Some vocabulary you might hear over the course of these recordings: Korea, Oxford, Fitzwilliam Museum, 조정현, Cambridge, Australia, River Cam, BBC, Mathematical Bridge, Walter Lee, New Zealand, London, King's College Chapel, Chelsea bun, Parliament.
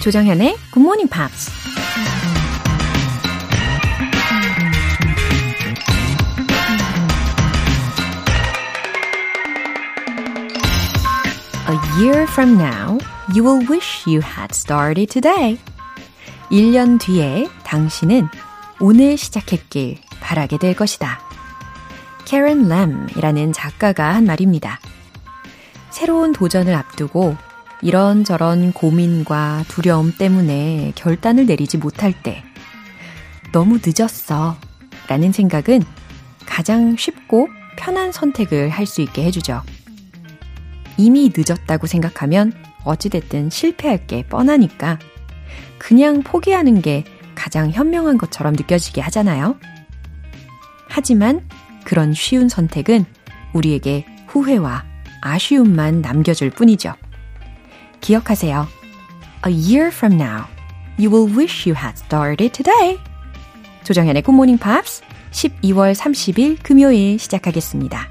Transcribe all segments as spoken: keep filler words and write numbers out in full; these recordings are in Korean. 조정현의 Good Morning Pops. A year from now, you will wish you had started today. 일 년 뒤에 당신은 오늘 시작했길 바라게 될 것이다. 캐런 램이라는 작가가 한 말입니다. 새로운 도전을 앞두고 이런저런 고민과 두려움 때문에 결단을 내리지 못할 때 너무 늦었어 라는 생각은 가장 쉽고 편한 선택을 할 수 있게 해주죠. 이미 늦었다고 생각하면 어찌됐든 실패할 게 뻔하니까 그냥 포기하는 게 가장 현명한 것처럼 느껴지게 하잖아요. 하지만 그런 쉬운 선택은 우리에게 후회와 아쉬움만 남겨줄 뿐이죠. 기억하세요. A year from now, you will wish you had started today. 조정현의 Good Morning Pops 십이월 삼십일 금요일 시작하겠습니다.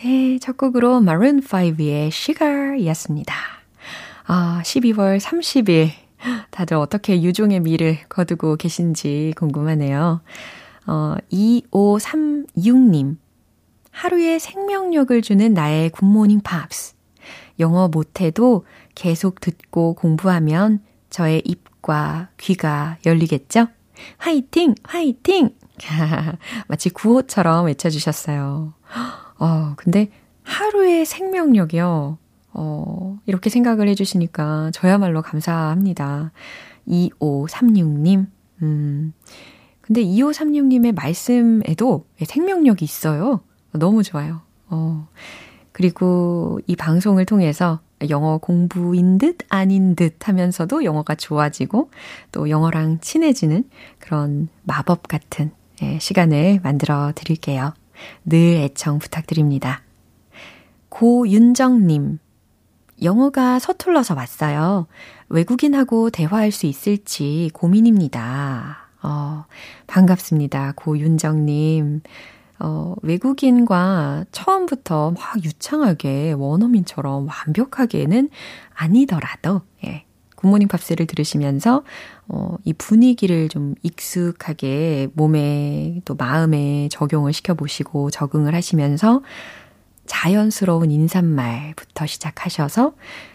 네, 첫 곡으로 마룬 파이브의 Sugar이었습니다. 아, 십이월 삼십일 다들 어떻게 유종의 미를 거두고 계신지 궁금하네요. 어, 이오삼육님 하루에 생명력을 주는 나의 굿모닝 팝스. 영어 못해도 계속 듣고 공부하면 저의 입과 귀가 열리겠죠? 화이팅! 화이팅! 마치 구호처럼 외쳐주셨어요. 어, 근데 하루의 생명력이요. 어, 이렇게 생각을 해주시니까 저야말로 감사합니다. 이오삼육님. 음, 근데 이오삼육님의 말씀에도 생명력이 있어요. 너무 좋아요. 어, 그리고 이 방송을 통해서 영어 공부인 듯 아닌 듯 하면서도 영어가 좋아지고 또 영어랑 친해지는 그런 마법 같은 시간을 만들어 드릴게요. 늘 애청 부탁드립니다. 고윤정님, 영어가 서툴러서 왔어요. 외국인하고 대화할 수 있을지 고민입니다. 어, 반갑습니다. 고윤정님. 어, 외국인과 처음부터 막 유창하게 원어민처럼 완벽하게는 아니더라도 예, 굿모닝 팝스를 들으시면서 어, 이 분위기를 좀 익숙하게 몸에 또 마음에 적용을 시켜보시고 적응을 하시면서 자연스러운 인사말부터 시작하셔서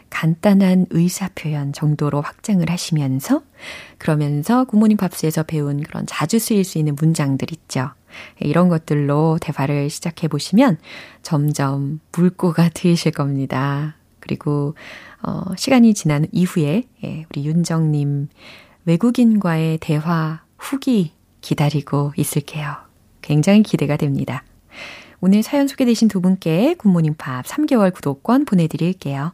간단한 의사표현 정도로 확장을 하시면서 그러면서 굿모닝 팝스에서 배운 그런 자주 쓰일 수 있는 문장들 있죠. 이런 것들로 대화를 시작해보시면 점점 물꼬가 트이실 겁니다. 그리고 어, 시간이 지난 이후에 예, 우리 윤정님 외국인과의 대화 후기 기다리고 있을게요. 굉장히 기대가 됩니다. 오늘 사연 소개되신 두 분께 굿모닝 팝 삼 개월 구독권 보내드릴게요.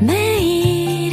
매일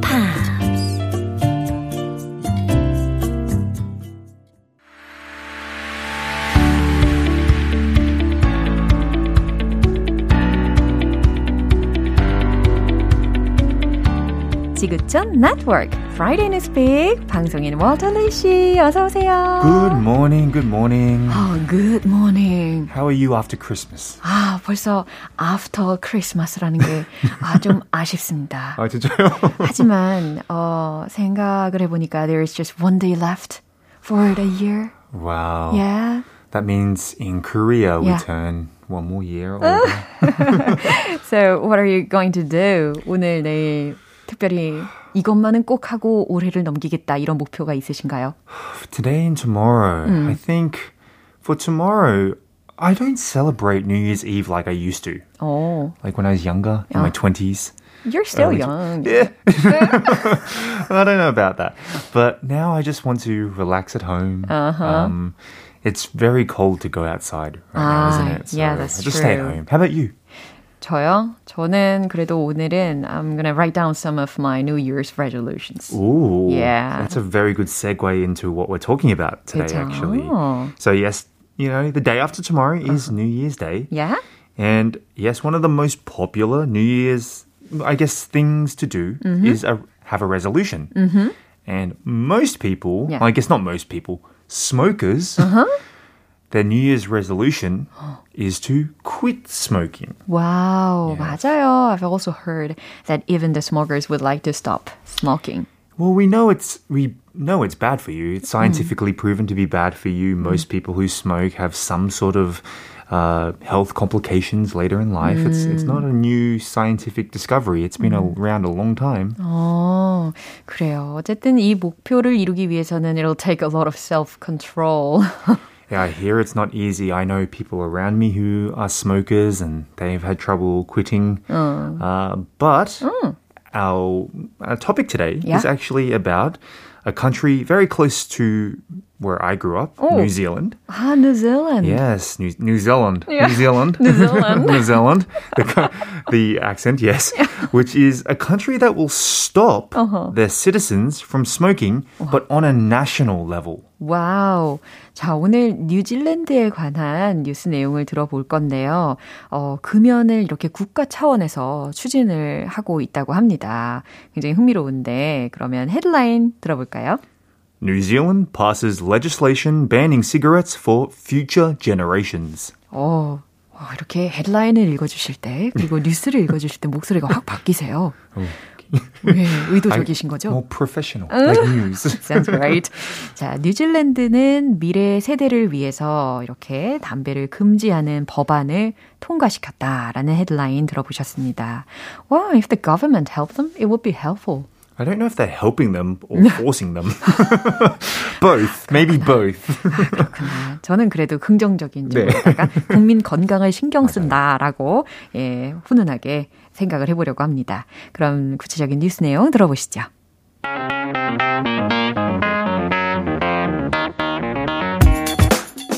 Pops. 지구촌 네트워크. Friday News Pick 방송인 Walter Lee 씨 어서 오세요. Good morning, good morning. Oh, good morning. How are you after Christmas? 아 벌써 after Christmas라는 게 아 좀 아쉽습니다. 아 진짜요? 하지만 어, 생각을 해보니까 there is just one day left for the year. Wow. Yeah. That means in Korea we yeah. turn one more year older. So what are you going to do? 오늘 내일 특별히 이것만은 꼭 하고 올해를 넘기겠다 이런 목표가 있으신가요? Today and tomorrow, 음. I think for tomorrow, I don't celebrate New Year's Eve like I used to. 오. Like when I was younger, in 어. my twenties, You're still early. young. Yeah. I don't know about that. But now I just want to relax at home. Uh-huh. Um, it's very cold to go outside right ah, now, isn't it? So yeah, that's I just true. Stay at home. How about you? 저요? 저는 그래도 오늘은 I'm going to write down some of my New Year's resolutions. Ooh. Yeah. That's a very good segue into what we're talking about today, 그쵸? actually. So yes, you know, the day after tomorrow is uh-huh. New Year's Day. Yeah. And yes, one of the most popular New Year's, I guess, things to do mm-hmm. is a, have a resolution. Mm-hmm. And most people, yeah. I guess not most people, smokers, uh-huh. their New Year's resolution is to quit smoking. Wow, yeah. 맞아요. I've also heard that even the smokers would like to stop smoking. Well, we know it's we know it's bad for you. It's scientifically mm. proven to be bad for you. Most mm. people who smoke have some sort of Uh, health complications later in life. 음. It's, it's not a new scientific discovery. It's been 음. around a long time. 어, 그래요. 어쨌든 이 목표를 이루기 위해서는 it'll take a lot of self-control. Yeah, I hear it's not easy. I know people around me who are smokers and they've had trouble quitting. 음. Uh, but 음. our, our topic today yeah. is actually about a country very close to where I grew up, oh. New Zealand. Ah, New Zealand. Yes, New, New Zealand. Yeah. New Zealand. New Zealand. New Zealand. The, the accent, yes. Yeah. Which is a country that will stop uh-huh. their citizens from smoking, wow. but on a national level. 와우. 자, 오늘 뉴질랜드에 관한 뉴스 내용을 들어볼 건데요. 어, 금연을 이렇게 국가 차원에서 추진을 하고 있다고 합니다. 굉장히 흥미로운데, 그러면 헤드라인 들어볼까요? New Zealand passes legislation banning cigarettes for future generations. 어, 이렇게 헤드라인을 읽어주실 때, 그리고 뉴스를 읽어주실 때 목소리가 확 바뀌세요. 네, 의도적이신 거죠? More professional, like news. Sounds right. 자, 뉴질랜드는 미래 세대를 위해서 이렇게 담배를 금지하는 법안을 통과시켰다라는 헤드라인 들어보셨습니다. Wow, if the government helped them, it would be helpful. I don't know if they're helping them or forcing them. both, maybe both. 아, 그렇구나. 저는 그래도 긍정적인 쪽에다가 네. 국민 건강을 신경 쓴다라고 예, 훈훈하게 생각을 해보려고 합니다. 그럼 구체적인 뉴스 내용 들어보시죠.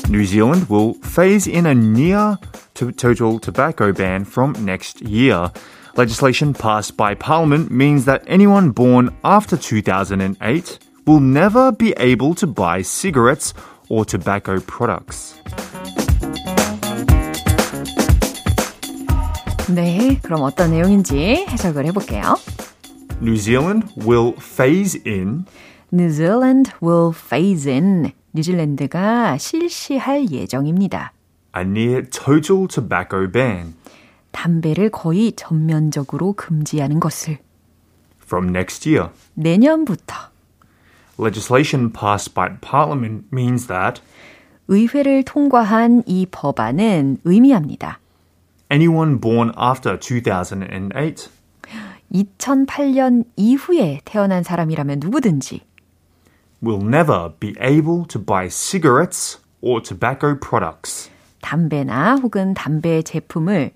New Zealand will phase in a near total tobacco ban from next year. Legislation passed by Parliament means that anyone born after two thousand eight will never be able to buy cigarettes or tobacco products. 네, 그럼 어떤 내용인지 해석을 해볼게요. New Zealand will phase in. New Zealand will phase in. 뉴질랜드가 실시할 예정입니다. A near total tobacco ban. 담배를 거의 전면적으로 금지하는 것을. From next year. 내년부터. Legislation passed by Parliament means that. 의회를 통과한 이 법안은 의미합니다. Anyone born after two thousand eight. 이천팔 년 이후에 태어난 사람이라면 누구든지. Will never be able to buy cigarettes or tobacco products. 담배나 혹은 담배 제품을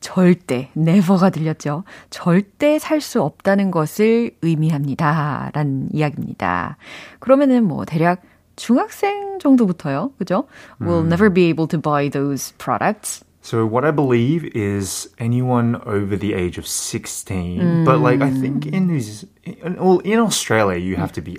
절대, never가 들렸죠. 절대 살 수 없다는 것을 의미합니다. 라는 이야기입니다. 그러면은 뭐 대략 중학생 정도부터요. 그죠? 음. Will never be able to buy those products. So what I believe is anyone over the age of sixteen. 음. But like I think in New Zealand, well, in Australia you have to be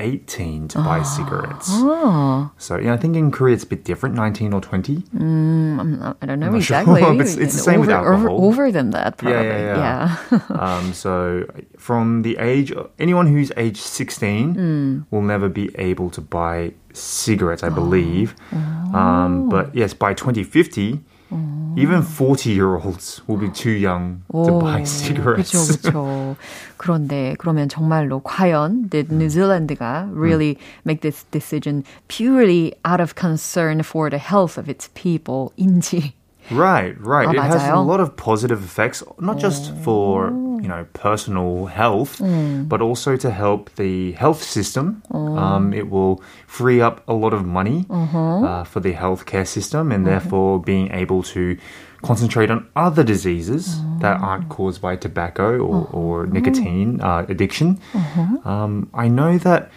eighteen to buy ah. cigarettes. Ah. So yeah, I think in Korea it's a bit different, nineteen or twenty. Mm, I'm not, I don't know I'm not exactly. Sure. it's, it's the same over, with alcohol. Over, over than that, probably. Yeah, yeah, yeah. yeah. um, so from the age, anyone who's age sixteen mm. will never be able to buy cigarettes, I believe. Oh. Um, but yes, by twenty fifty, oh. even forty-year-olds will be too young oh. to buy cigarettes. 그렇죠, 그렇죠. 그런데 그러면 정말로 과연 did New Zealand가 really mm. make this decision purely out of concern for the health of its people인지? Right, right. 아, it 맞아요? has a lot of positive effects, not just for you know, personal health, mm. but also to help the health system. Mm. Um, it will free up a lot of money mm-hmm. uh, for the healthcare system and mm-hmm. therefore being able to concentrate on other diseases mm. that aren't caused by tobacco or, mm-hmm. or nicotine uh, addiction. Mm-hmm. Um, I know that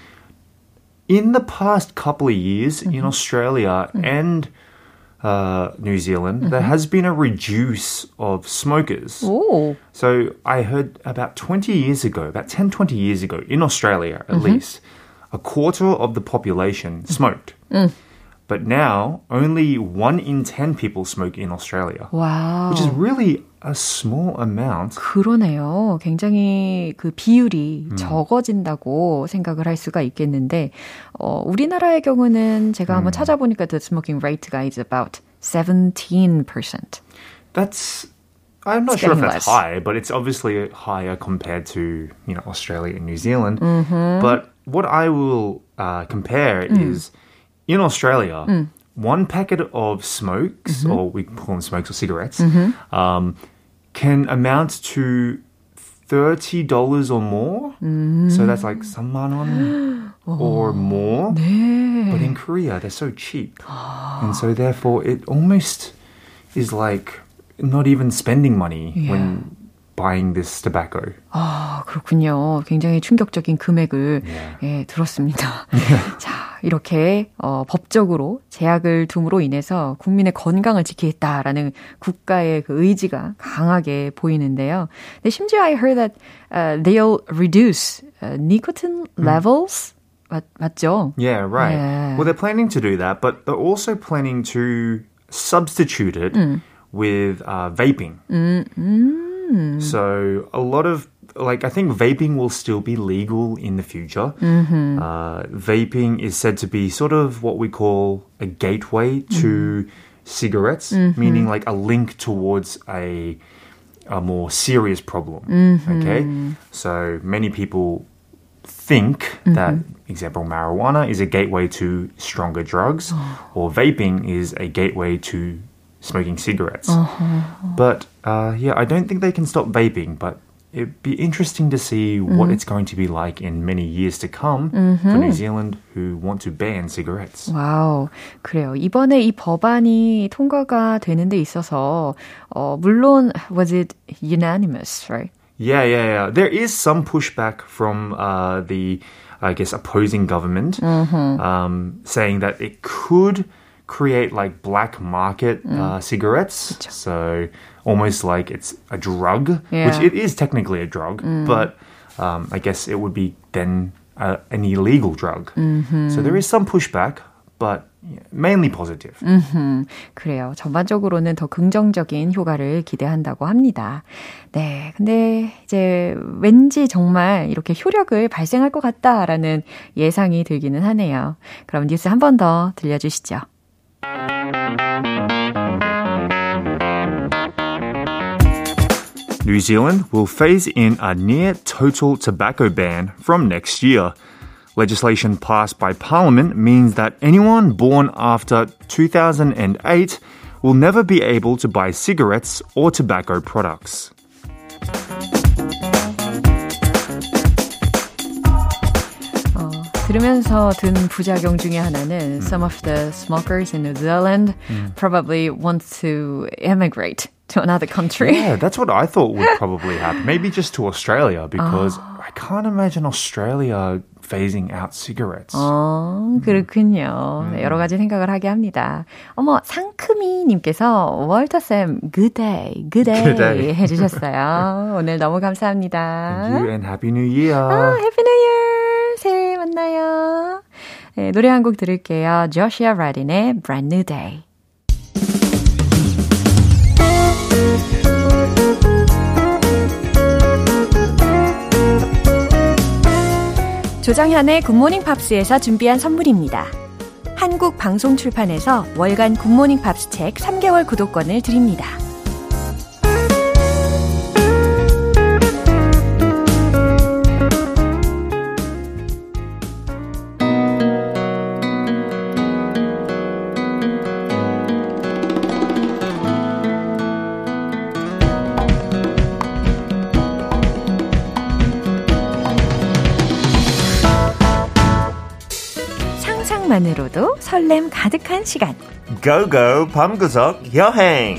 in the past couple of years mm-hmm. in Australia mm-hmm. and Uh, New Zealand, mm-hmm. there has been a reduce of smokers. Ooh. So I heard about twenty years ago, about ten, twenty years ago, in Australia at mm-hmm. least, a quarter of the population smoked. Mm. But now, only one in ten people smoke in Australia. Wow. Which is really a small amount. 그러네요. 굉장히 그 비율이 음. 적어진다고 생각을 할 수가 있겠는데 어, 우리나라의 경우는 제가 음. 한번 찾아보니까 the smoking rate가 is about seventeen percent. That's I'm not sure if that's less. high, but it's obviously higher compared to, you know, Australia and New Zealand. Mm-hmm. But what I will uh, compare mm. is in Australia, mm. one packet of smokes, mm-hmm. or we call them smokes or cigarettes, mm-hmm. um, can amount to thirty dollars or more. Mm. So that's like 삼만 원 or more. 네. But in Korea, they're so cheap. And so therefore, it almost is like not even spending money yeah. when buying this tobacco. 아, 그렇군요. 굉장히 충격적인 금액을 yeah. 예, 들었습니다. Yeah. 자. 이렇게 어, 법적으로 제약을 둠으로 인해서 국민의 건강을 지키겠다라는 국가의 그 의지가 강하게 보이는데요. 근데 심지어 I heard that uh, they'll reduce uh, nicotine levels. 음. 맞, 맞죠? Yeah, right. Yeah. Well, they're planning to do that, but they're also planning to substitute it 음. with uh, vaping. 음, 음. So a lot of Like, I think vaping will still be legal in the future. Mm-hmm. Uh, vaping is said to be sort of what we call a gateway to mm-hmm. cigarettes, mm-hmm. meaning like a link towards a, a more serious problem. Mm-hmm. Okay? So many people think mm-hmm. that, for example, marijuana is a gateway to stronger drugs, or vaping is a gateway to smoking cigarettes. Uh-huh. But, uh, yeah, I don't think they can stop vaping, but it'd be interesting to see what mm-hmm. it's going to be like in many years to come mm-hmm. for New Zealand who want to ban cigarettes. 와우, wow, 그래요. 이번에 이 법안이 통과가 되는 데 있어서 어, 물론 was it unanimous, right? Yeah, yeah, yeah. There is some pushback from uh, the, I guess, opposing government mm-hmm. um, saying that it could create like black market mm. uh, cigarettes. 그쵸. So almost like it's a drug, yeah. which it is technically a drug, mm. but um, I guess it would be then uh, an illegal drug. Mm-hmm. So there is some pushback, but mainly positive. Mm-hmm. 그래요. 전반적으로는 더 긍정적인 효과를 기대한다고 합니다. 네, 근데 이제 왠지 정말 이렇게 효력을 발생할 것 같다라는 예상이 들기는 하네요. 그럼 뉴스 한 번 더 들려주시죠. New Zealand will phase in a near-total tobacco ban from next year. Legislation passed by Parliament means that anyone born after two thousand eight will never be able to buy cigarettes or tobacco products. 들으면서 든 부작용 중에 하나는 mm. some of the smokers in New Zealand mm. probably want to emigrate to another country. Yeah, that's what I thought would probably happen. Maybe just to Australia because oh. I can't imagine Australia phasing out cigarettes. 어, 그렇군요. Mm. 여러 가지 생각을 하게 합니다. 어머, 상큼이님께서 월터쌤, good day, good day, good day. 해주셨어요. 오늘 너무 감사합니다. Thank you and Happy New Year. 아, Happy New Year. 새해 만나요. 네, 노래 한 곡 들을게요. Joshua Radin의 Brand New Day. 조정현의 굿모닝 팝스에서 준비한 선물입니다. 한국 방송 출판에서 월간 굿모닝 팝스 책 삼 개월 구독권을 드립니다. 상상만으로도 설렘 가득한 시간. 고고 방구석 여행.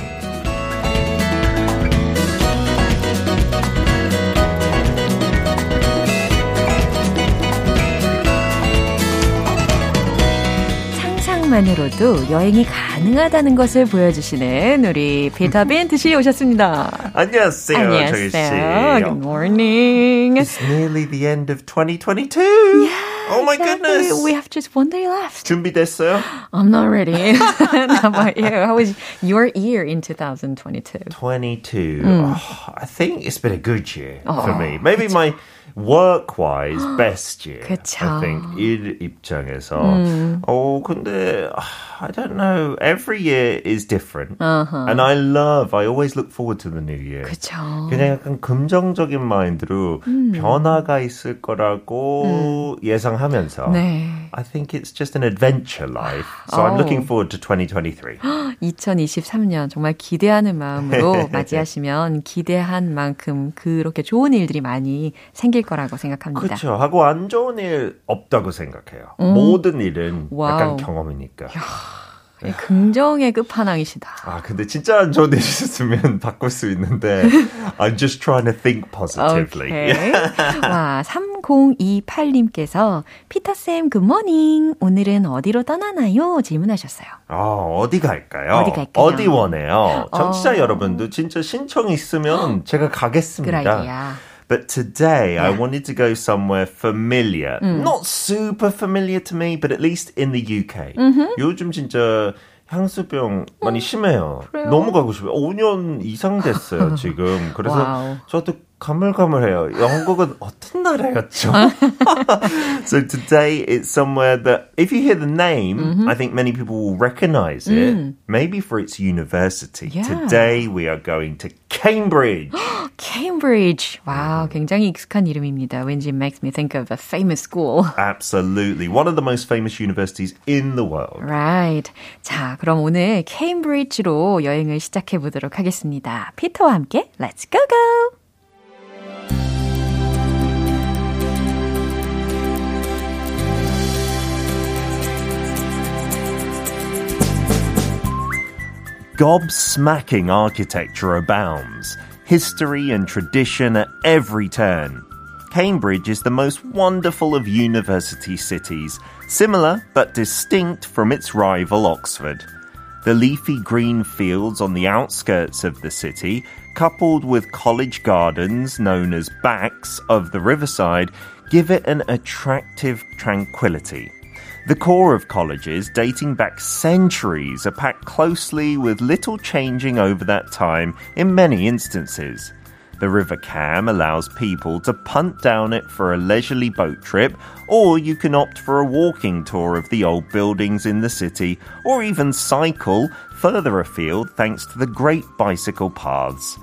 만으로도 여행이 가능하다는 것을 보여주시는 우리 피터 빈트 씨 오셨습니다. 안녕하세요, 안녕하세요. 정혜씨. Good morning. It's nearly the end of twenty twenty-two. Yeah, oh my exactly. goodness. We have just one day left. 준비됐어요? I'm not ready. How about you? How was your year in twenty twenty-two? twenty-two. Mm. Oh, I think it's been a good year oh, for me. Maybe 그쵸. my... work-wise best year. 그쵸. I think 일 입장에서. 음. Oh, 근데 I don't know. Every year is different. Uh-huh. And I love, I always look forward to the new year. 그쵸. 그냥 약간 긍정적인 마인드로 음. 변화가 있을 거라고 음. 예상하면서 네. I think it's just an adventure life. So oh. I'm looking forward to twenty twenty-three. 이천이십삼 년 정말 기대하는 마음으로 맞이하시면 기대한 만큼 그렇게 좋은 일들이 많이 생길 거라고 생각합니다. 그렇죠. 하고 안 좋은 일 없다고 생각해요. 음. 모든 일은 와우. 약간 경험이니까. 이야. 긍정의 끝판왕이시다. 아, 근데 진짜 안 좋은 일 있었으면 바꿀 수 있는데 I'm just trying to think positively. Okay. 와, 삼공이팔님께서 피터쌤 굿모닝. 오늘은 어디로 떠나나요? 질문하셨어요. 어, 어디 갈까요? 어디 갈까요? 어디 원해요? 청취자 어... 여러분도 진짜 신청 있으면 제가 가겠습니다. 그라이야. But today, yeah. I wanted to go somewhere familiar. Mm. Not super familiar to me, but at least in the U K. Mm-hmm. 요즘 진짜 향수병 많이 심해요. 그래요? 너무 가고 싶어요. 오 년 이상 됐어요, 지금. 그래서 wow. 저도 가물가물해요. 영국은 어떤 나라였죠? So today it's somewhere that, if you hear the name, mm-hmm. I think many people will recognize it. Mm. Maybe for its university. Yeah. Today we are going to Cambridge. Cambridge. Wow, 굉장히 익숙한 이름입니다. 왠지 makes me think of a famous school. Absolutely. One of the most famous universities in the world. Right. 자, 그럼 오늘 케임브리지로 여행을 시작해 보도록 하겠습니다. 피터와 함께 Let's go go! Gobsmacking architecture abounds, history and tradition at every turn. Cambridge is the most wonderful of university cities, similar but distinct from its rival Oxford. The leafy green fields on the outskirts of the city, coupled with college gardens known as backs of the riverside, give it an attractive tranquility. The core of colleges, dating back centuries, are packed closely with little changing over that time in many instances. The River Cam allows people to punt down it for a leisurely boat trip, or you can opt for a walking tour of the old buildings in the city, or even cycle further afield thanks to the great bicycle paths.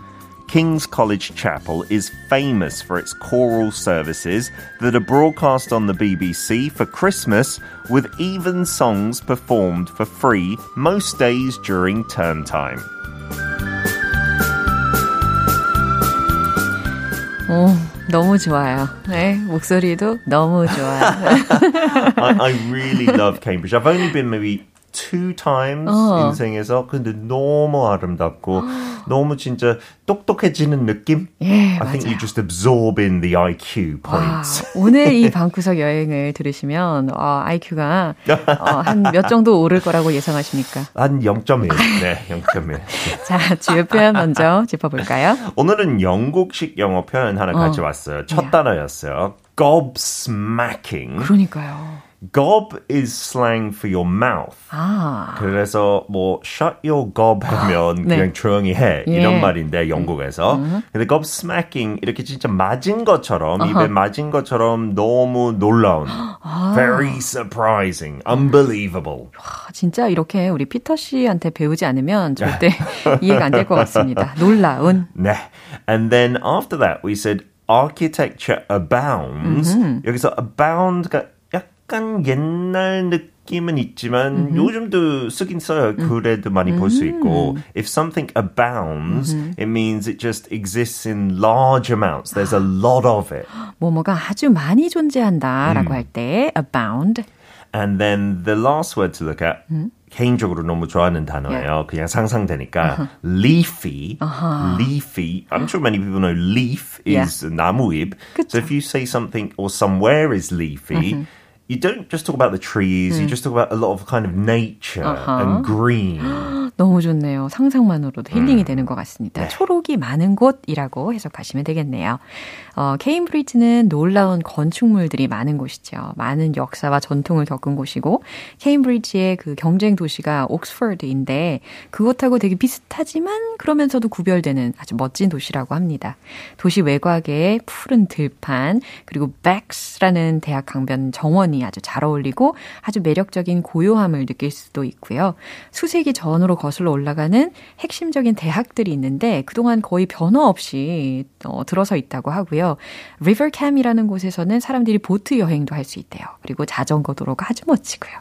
King's College Chapel is famous for its choral services that are broadcast on the B B C for Christmas, with even songs performed for free most days during term time. 오, 너무 좋아요. 네, 목소리도 너무 좋아요. I, I really love Cambridge. I've only been maybe two times 어. 인생에서. 근데 너무 아름답고 너무 진짜 똑똑해지는 느낌? 예, I 맞아요. think you just absorb in the 아이큐 points. 와, 오늘 이 방구석 여행을 들으시면 어, 아이큐가 어, 한 몇 정도 오를 거라고 예상하십니까? 한 영 점 일. 네, 영 점 일. 자, 주요 표현 먼저 짚어볼까요? 오늘은 영국식 영어 표현 하나 가져왔어요. 어. 첫 야. 단어였어요. Gobsmacking. 그러니까요. Gob is slang for your mouth. 아. 그래서 뭐 shut your gob 하면 아, 네. 그냥 조용히 해. 예. 이런 말인데 영국에서. 음. 근데 gobsmacking 이렇게 진짜 맞은 것처럼 어허. 입에 맞은 것처럼 너무 놀라운. 아. Very surprising. Unbelievable. 와, 진짜 이렇게 우리 피터 씨한테 배우지 않으면 절대 이해가 안 될 것 같습니다. 놀라운. 네. And then after that we said architecture abounds. 음흠. 여기서 abound가 약간 옛날 느낌은 있지만 mm-hmm. 요즘도 쓰긴 써요. 그래도 많이 mm-hmm. 볼 수 있고. If something abounds, mm-hmm. it means it just exists in large amounts. There's a lot of it. 뭐뭐가 아주 많이 존재한다라고 음. 할 때 abound. And then the last word to look at, 음? 개인적으로 너무 좋아하는 단어예요. Yeah. 그냥 상상되니까 uh-huh. leafy, uh-huh. leafy. I'm sure many people know leaf is yeah. 나무잎. 그쵸. So if you say something or somewhere is leafy, uh-huh. you don't just talk about the trees, 음. you just talk about a lot of kind of nature uh-huh. and green. 너무 좋네요. 상상만으로도 힐링이 음. 되는 것 같습니다. 네. 초록이 많은 곳이라고 해석하시면 되겠네요. 어, 케임브리지는 놀라운 건축물들이 많은 곳이죠. 많은 역사와 전통을 겪은 곳이고 케임브리지의 그 경쟁 도시가 옥스퍼드인데 그것하고 되게 비슷하지만 그러면서도 구별되는 아주 멋진 도시라고 합니다. 도시 외곽에 푸른 들판 그리고 백스라는 대학 강변 정원이 아주 잘 어울리고 아주 매력적인 고요함을 느낄 수도 있고요. 수세기 전으로 거 거슬러 올라가는 핵심적인 대학들이 있는데 그동안 거의 변화 없이 어, 들어서 있다고 하고요. River Cam이라는 곳에서는 사람들이 보트 여행도 할 수 있대요. 그리고 자전거 도로가 아주 멋지고요.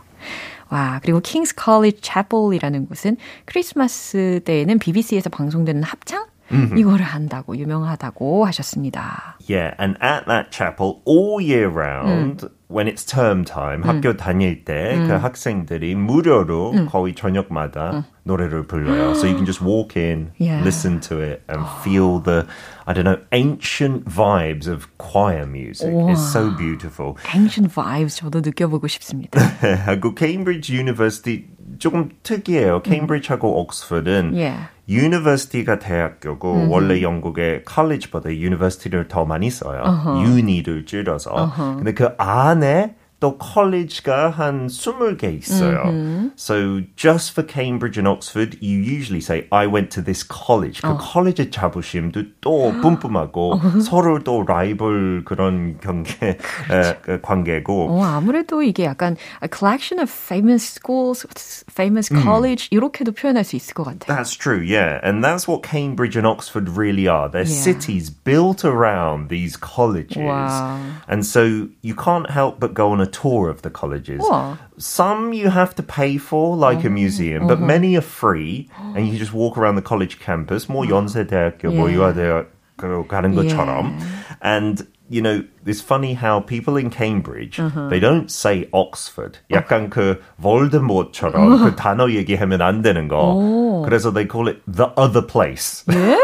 와, 그리고 King's College Chapel이라는 곳은 크리스마스 때에는 비비씨에서 방송되는 합창? Mm-hmm. 이거를 한다고 유명하다고 하셨습니다. Yeah, and at that chapel all year round, 음. when it's term time, 음. 학교 다닐 때 그 음. 학생들이 무료로 음. 거의 저녁마다 음. 노래를 불러요. So you can just walk in, yeah. listen to it, and feel the, I don't know, ancient vibes of choir music. Wow. It's so beautiful. Ancient vibes 저도 느껴보고 싶습니다. 하고 Cambridge University 조금 특이해요. Cambridge하고 Oxford은 yeah. University가 대학교고 mm-hmm. 원래 영국의 college보다 University를 더 많이 써요. Uh-huh. Uni를 줄여서. Uh-huh. 근데 그 안에 또 college가 한 스무 개 있어요. Mm-hmm. So just for Cambridge and Oxford, you usually say, I went to this college. 그 college의 자부심도 또 뿜뿜하고 서로 또 라이벌 그런 경계, 에, 관계고. 어, 아무래도 이게 약간 a collection of famous schools, famous college, 음. 이렇게도 표현할 수 있을 것 같아요. That's true, yeah. And that's what Cambridge and Oxford really are. They're yeah. cities built around these colleges. Wow. And so you can't help but go on a tour of the colleges. Whoa. Some you have to pay for, like oh. a museum, but uh-huh. many are free, and you just walk around the college campus, 뭐 연세대학교, 뭐 유아대학교 가는 것처럼. And, you know, it's funny how people in Cambridge, uh-huh. they don't say Oxford. 약간 그 Voldemort처럼 그 단어 얘기하면 안 되는 거. Oh. 그래서 they call it the other place. 네?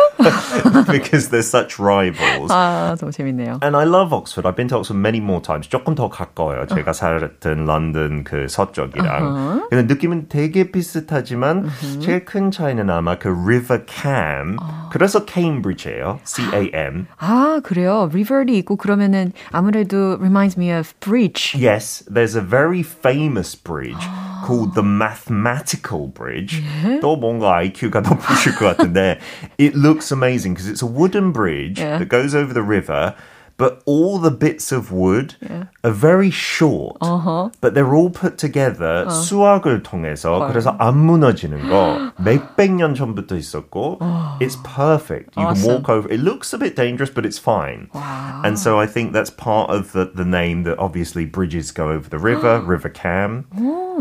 Because they're such rivals. 아, 너무 재밌네요. And I love Oxford. I've been to Oxford many more times. 조금 더 가까워요. 제가 살던 런던 그 서쪽이랑. 근데 느낌은 되게 비슷하지만 제일 큰 차이는 아마 그 River Cam. 그래서 Cambridge예요. C A M. 아, 그래요. River도 있고 그러면은 아무래도 reminds me of bridge. Yes, there's a very famous bridge. called the Mathematical Bridge. 예? 또 뭔가 아이큐가 높으실 것 같은데 It looks amazing because it's a wooden bridge yeah. that goes over the river, but all the bits of wood yeah. are very short, uh-huh. but they're all put together uh. 수학을 통해서 uh. 그래서 안 무너지는 거 몇백 년 전부터 있었고 uh. It's perfect. You awesome. can walk over. It looks a bit dangerous, but it's fine. Wow. And so I think that's part of the, the name that obviously bridges go over the river, River Cam.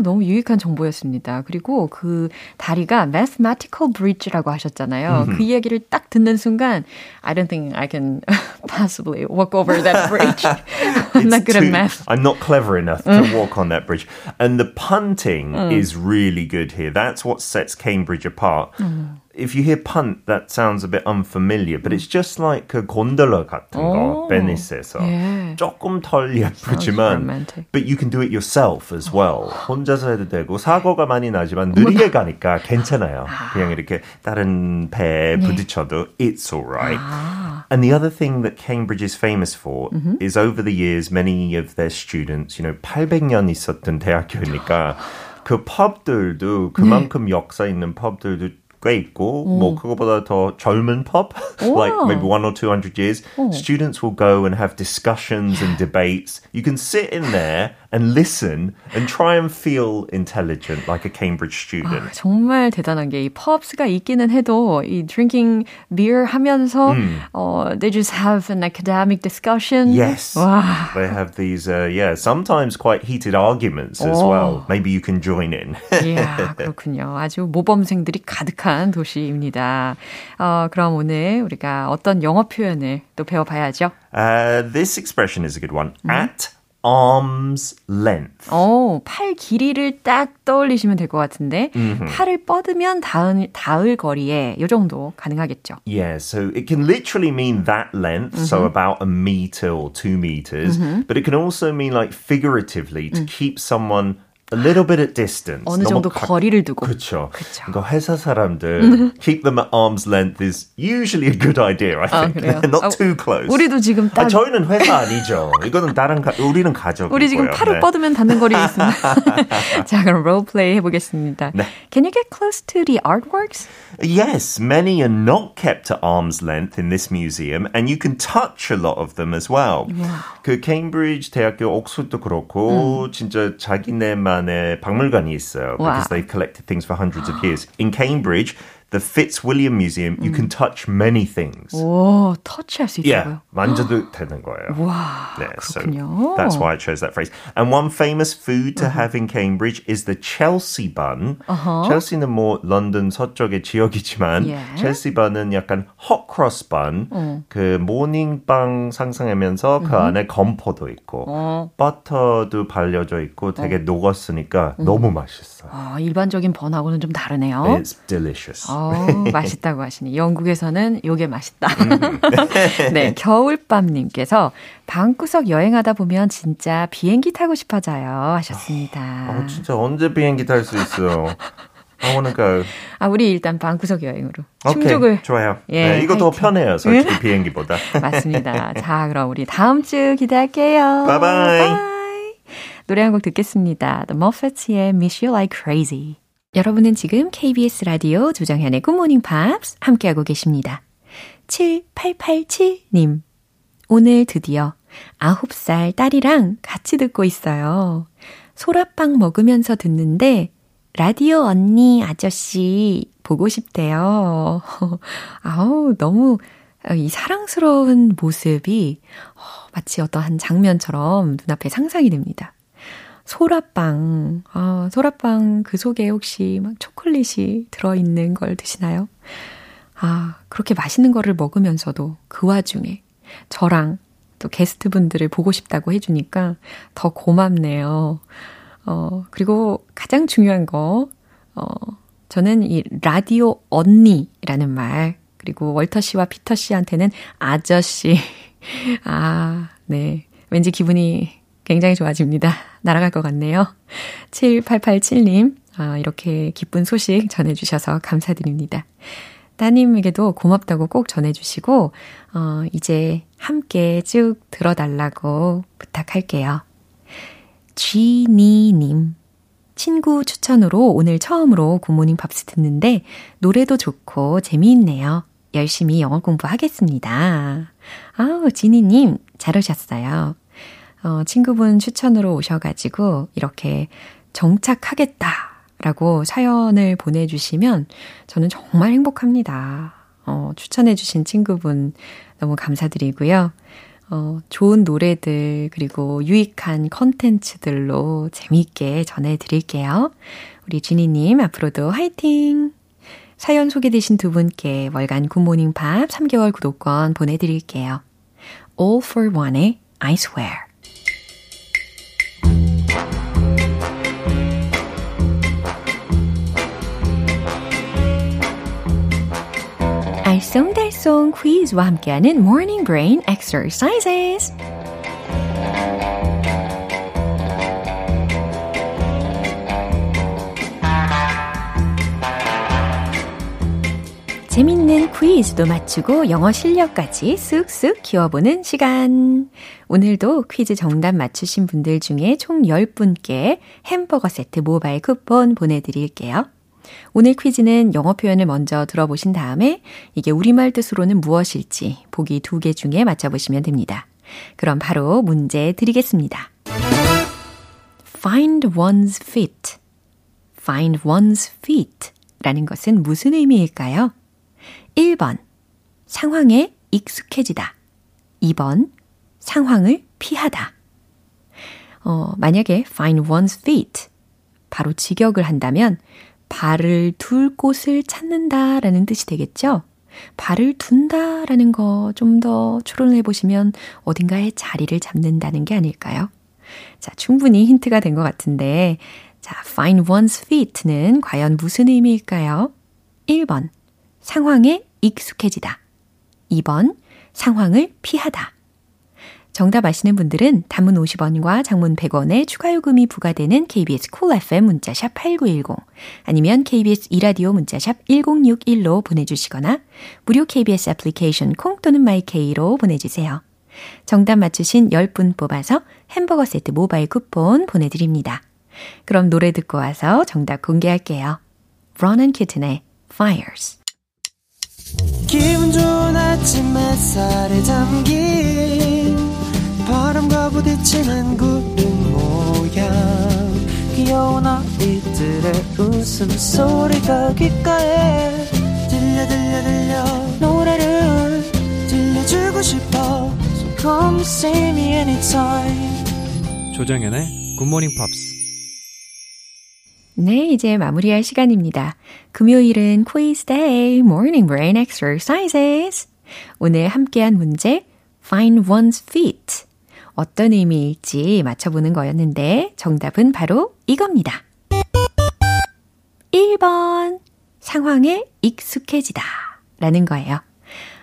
너무 유익한 정보였습니다. 그리고 그 다리가 Mathematical Bridge라고 하셨잖아요. 그 이야기를 딱 듣는 순간 I don't think I can possibly walk over that bridge. I'm not good too, at math. I'm not clever enough to walk on that bridge. And the punting is really good here. That's what sets Cambridge apart. If you hear punt, that sounds a bit unfamiliar, but it's just like a gondola 같은 거, 베니스에서. Yeah. 조금 덜 예쁘지만, but you can do it yourself as well. 혼자서 해도 되고, 사고가 많이 나지만 느리게 가니까 괜찮아요. 그냥 이렇게 다른 배에 네. 부딪혀도 it's alright. 아. And the other thing that Cambridge is famous for mm-hmm. is over the years, many of their students, you know, 팔백 년 있었던 대학교니까 그 펍들도 그만큼 네. 역사 있는 펍들도 꽤 있고, 오. 뭐 그거보다 더 젊은 pub, like maybe one or two hundred years, 오. students will go and have discussions and debates. You can sit in there and listen and try and feel intelligent like a Cambridge student. 아, 정말 대단한 게 이 pubs가 있기는 해도 이 drinking beer 하면서 음. 어, they just have an academic discussion. Yes, 와. they have these, uh, yeah, sometimes quite heated arguments 오. as well. Maybe you can join in. yeah, 그렇군요. 아주 모범생들이 가득한 도시입니다. 어, 그럼 오늘 우리가 어떤 영어 표현을 또 배워봐야죠. Uh, this expression is a good one. 음? At arm's length. 오, 팔 길이를 딱 떠올리시면 될 것 같은데 mm-hmm. 팔을 뻗으면 닿을, 닿을 거리에 이 정도 가능하겠죠. Yeah, so it can literally mean that length, mm-hmm. so about a meter or two meters. Mm-hmm. But it can also mean like figuratively to mm. keep someone a little bit at distance. 어느 정도 가... 거리를 두고. 그렇죠. 그러니까 회사 사람들 keep them at arm's length is usually a good idea, I think. 아, Not 아, too close. 우리도 지금 딱. 아, 저희는 회사 아니죠. 이거는 다른 가... 우리는 가족이고요. 우리 지금 팔을 네. 뻗으면 닿는 거리에 있습니다. 자, 그럼 role play 해보겠습니다. 네. Can you get close to the artworks? Yes, many are not kept at arm's length in this museum, and you can touch a lot of them as well. Wow. 그 케임브리지 대학교 옥스퍼드도 그렇고 음. 진짜 자기네만 박물관이 있어요. Wow. Because they've collected things for hundreds of years. In Cambridge, the Fitzwilliam Museum, you can touch many things. 오, 터치할 수 있다고요? Yeah, 만져도 되는 거예요. 와, 네, 그렇군요. So that's why I chose that phrase. And one famous food to uh-huh. have in Cambridge is the Chelsea bun. Uh-huh. Chelsea는 뭐 런던 서쪽의 지역이지만 yeah. Chelsea bun은 약간 hot cross bun, 음. 그 모닝빵 상상하면서 그 음. 안에 건포도 있고 어. 버터도 발려져 있고 되게 어. 녹았으니까 음. 너무 맛있어요. 아, 일반적인 번하고는 좀 다르네요. It's delicious. 어, 맛있다고 하시니 영국에서는 요게 맛있다. 네, 겨울밤님께서 방구석 여행하다 보면 진짜 비행기 타고 싶어져요 하셨습니다. 아, 진짜 언제 비행기 탈 수 있어요? I wanna go. 아, 우리 일단 방구석 여행으로 충족을. Okay, 좋아요. 예, 네, 이거 파이팅. 더 편해요, 솔직히 비행기보다. 맞습니다. 자, 그럼 우리 다음 주 기대할게요. 바이바이. 바이. 노래 한 곡 듣겠습니다. The Moffatts의 Miss You Like Crazy. 여러분은 지금 케이비에스 라디오 조정현의 굿모닝 팝스 함께하고 계십니다. 칠팔팔칠님, 오늘 드디어 아홉 살 딸이랑 같이 듣고 있어요. 소라빵 먹으면서 듣는데 라디오 언니 아저씨 보고 싶대요. 아우, 너무 이 사랑스러운 모습이 마치 어떠한 장면처럼 눈앞에 상상이 됩니다. 소라빵, 아, 소라빵 그 속에 혹시 막 초콜릿이 들어있는 걸 드시나요? 아, 그렇게 맛있는 거를 먹으면서도 그 와중에 저랑 또 게스트분들을 보고 싶다고 해주니까 더 고맙네요. 어, 그리고 가장 중요한 거, 어, 저는 이 라디오 언니라는 말, 그리고 월터 씨와 피터 씨한테는 아저씨. 아, 네. 왠지 기분이 굉장히 좋아집니다. 날아갈 것 같네요. 칠팔팔칠님, 아, 이렇게 기쁜 소식 전해주셔서 감사드립니다. 따님에게도 고맙다고 꼭 전해주시고 어, 이제 함께 쭉 들어달라고 부탁할게요. 지니님, 친구 추천으로 오늘 처음으로 굿모닝 팝스 듣는데 노래도 좋고 재미있네요. 열심히 영어 공부하겠습니다. 아우, 지니님, 잘 오셨어요. 어, 친구분 추천으로 오셔가지고 이렇게 정착하겠다라고 사연을 보내주시면 저는 정말 행복합니다. 어, 추천해주신 친구분 너무 감사드리고요. 어, 좋은 노래들 그리고 유익한 컨텐츠들로 재미있게 전해드릴게요. 우리 지니님 앞으로도 화이팅! 사연 소개되신 두 분께 월간 굿모닝 팝 삼 개월 구독권 보내드릴게요. All for one의 I swear. 알쏭달쏭 퀴즈와 함께하는 Morning Brain Exercises. 재밌는 퀴즈도 맞추고 영어 실력까지 쓱쓱 키워보는 시간. 오늘도 퀴즈 정답 맞추신 분들 중에 총 열 분께 햄버거 세트 모바일 쿠폰 보내드릴게요. 오늘 퀴즈는 영어 표현을 먼저 들어보신 다음에 이게 우리말 뜻으로는 무엇일지 보기 두 개 중에 맞춰보시면 됩니다. 그럼 바로 문제 드리겠습니다. Find one's feet. Find one's feet 라는 것은 무슨 의미일까요? 일 번, 상황에 익숙해지다. 이 번, 상황을 피하다. 어, 만약에 find one's feet, 바로 직역을 한다면 발을 둘 곳을 찾는다 라는 뜻이 되겠죠? 발을 둔다 라는 거 좀 더 추론해 보시면 어딘가에 자리를 잡는다는 게 아닐까요? 자, 충분히 힌트가 된 것 같은데 자, find one's feet는 과연 무슨 의미일까요? 일 번, 상황에 익숙해지다. 이 번, 상황을 피하다. 정답 아시는 분들은 단문 오십 원과 장문 백 원의 추가 요금이 부과되는 케이비에스 Cool 에프엠 문자샵 팔구일공 아니면 케이비에스 이라디오 문자샵 일공육일로 보내주시거나 무료 케이비에스 애플리케이션 콩 또는 마이케이로 보내주세요. 정답 맞추신 십 분 뽑아서 햄버거 세트 모바일 쿠폰 보내드립니다. 그럼 노래 듣고 와서 정답 공개할게요. Brown and Kitten의 Fires. 기분 좋은 아침 햇살에 담긴 바람과 부딪히는 구름 모양 귀여운 아이들의 웃음소리가 귓가에 들려 들려 들려 노래를 들려주고 싶어 So come see me anytime 조정현의 굿모닝 팝스. 네, 이제 마무리할 시간입니다. 금요일은 quiz day, morning brain exercises. 오늘 함께한 문제, find one's feet. 어떤 의미일지 맞춰보는 거였는데 정답은 바로 이겁니다. 일 번, 상황에 익숙해지다 라는 거예요.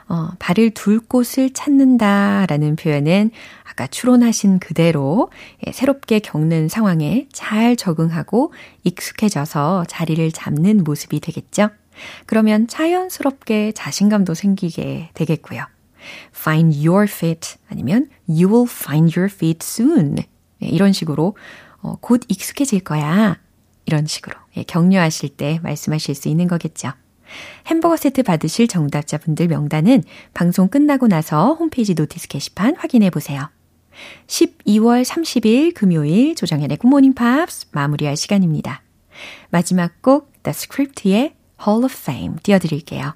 어, 발을 둘 곳을 찾는다 라는 표현은 아까 추론하신 그대로 새롭게 겪는 상황에 잘 적응하고 익숙해져서 자리를 잡는 모습이 되겠죠. 그러면 자연스럽게 자신감도 생기게 되겠고요. Find your feet 아니면 You will find your feet soon. 이런 식으로 어, 곧 익숙해질 거야. 이런 식으로 격려하실 때 말씀하실 수 있는 거겠죠. 햄버거 세트 받으실 정답자분들 명단은 방송 끝나고 나서 홈페이지 노티스 게시판 확인해 보세요. 십이월 삼십일 금요일 조정현의 굿모닝 팝스 마무리할 시간입니다. 마지막 곡 The Script의 Hall of Fame 띄워드릴게요.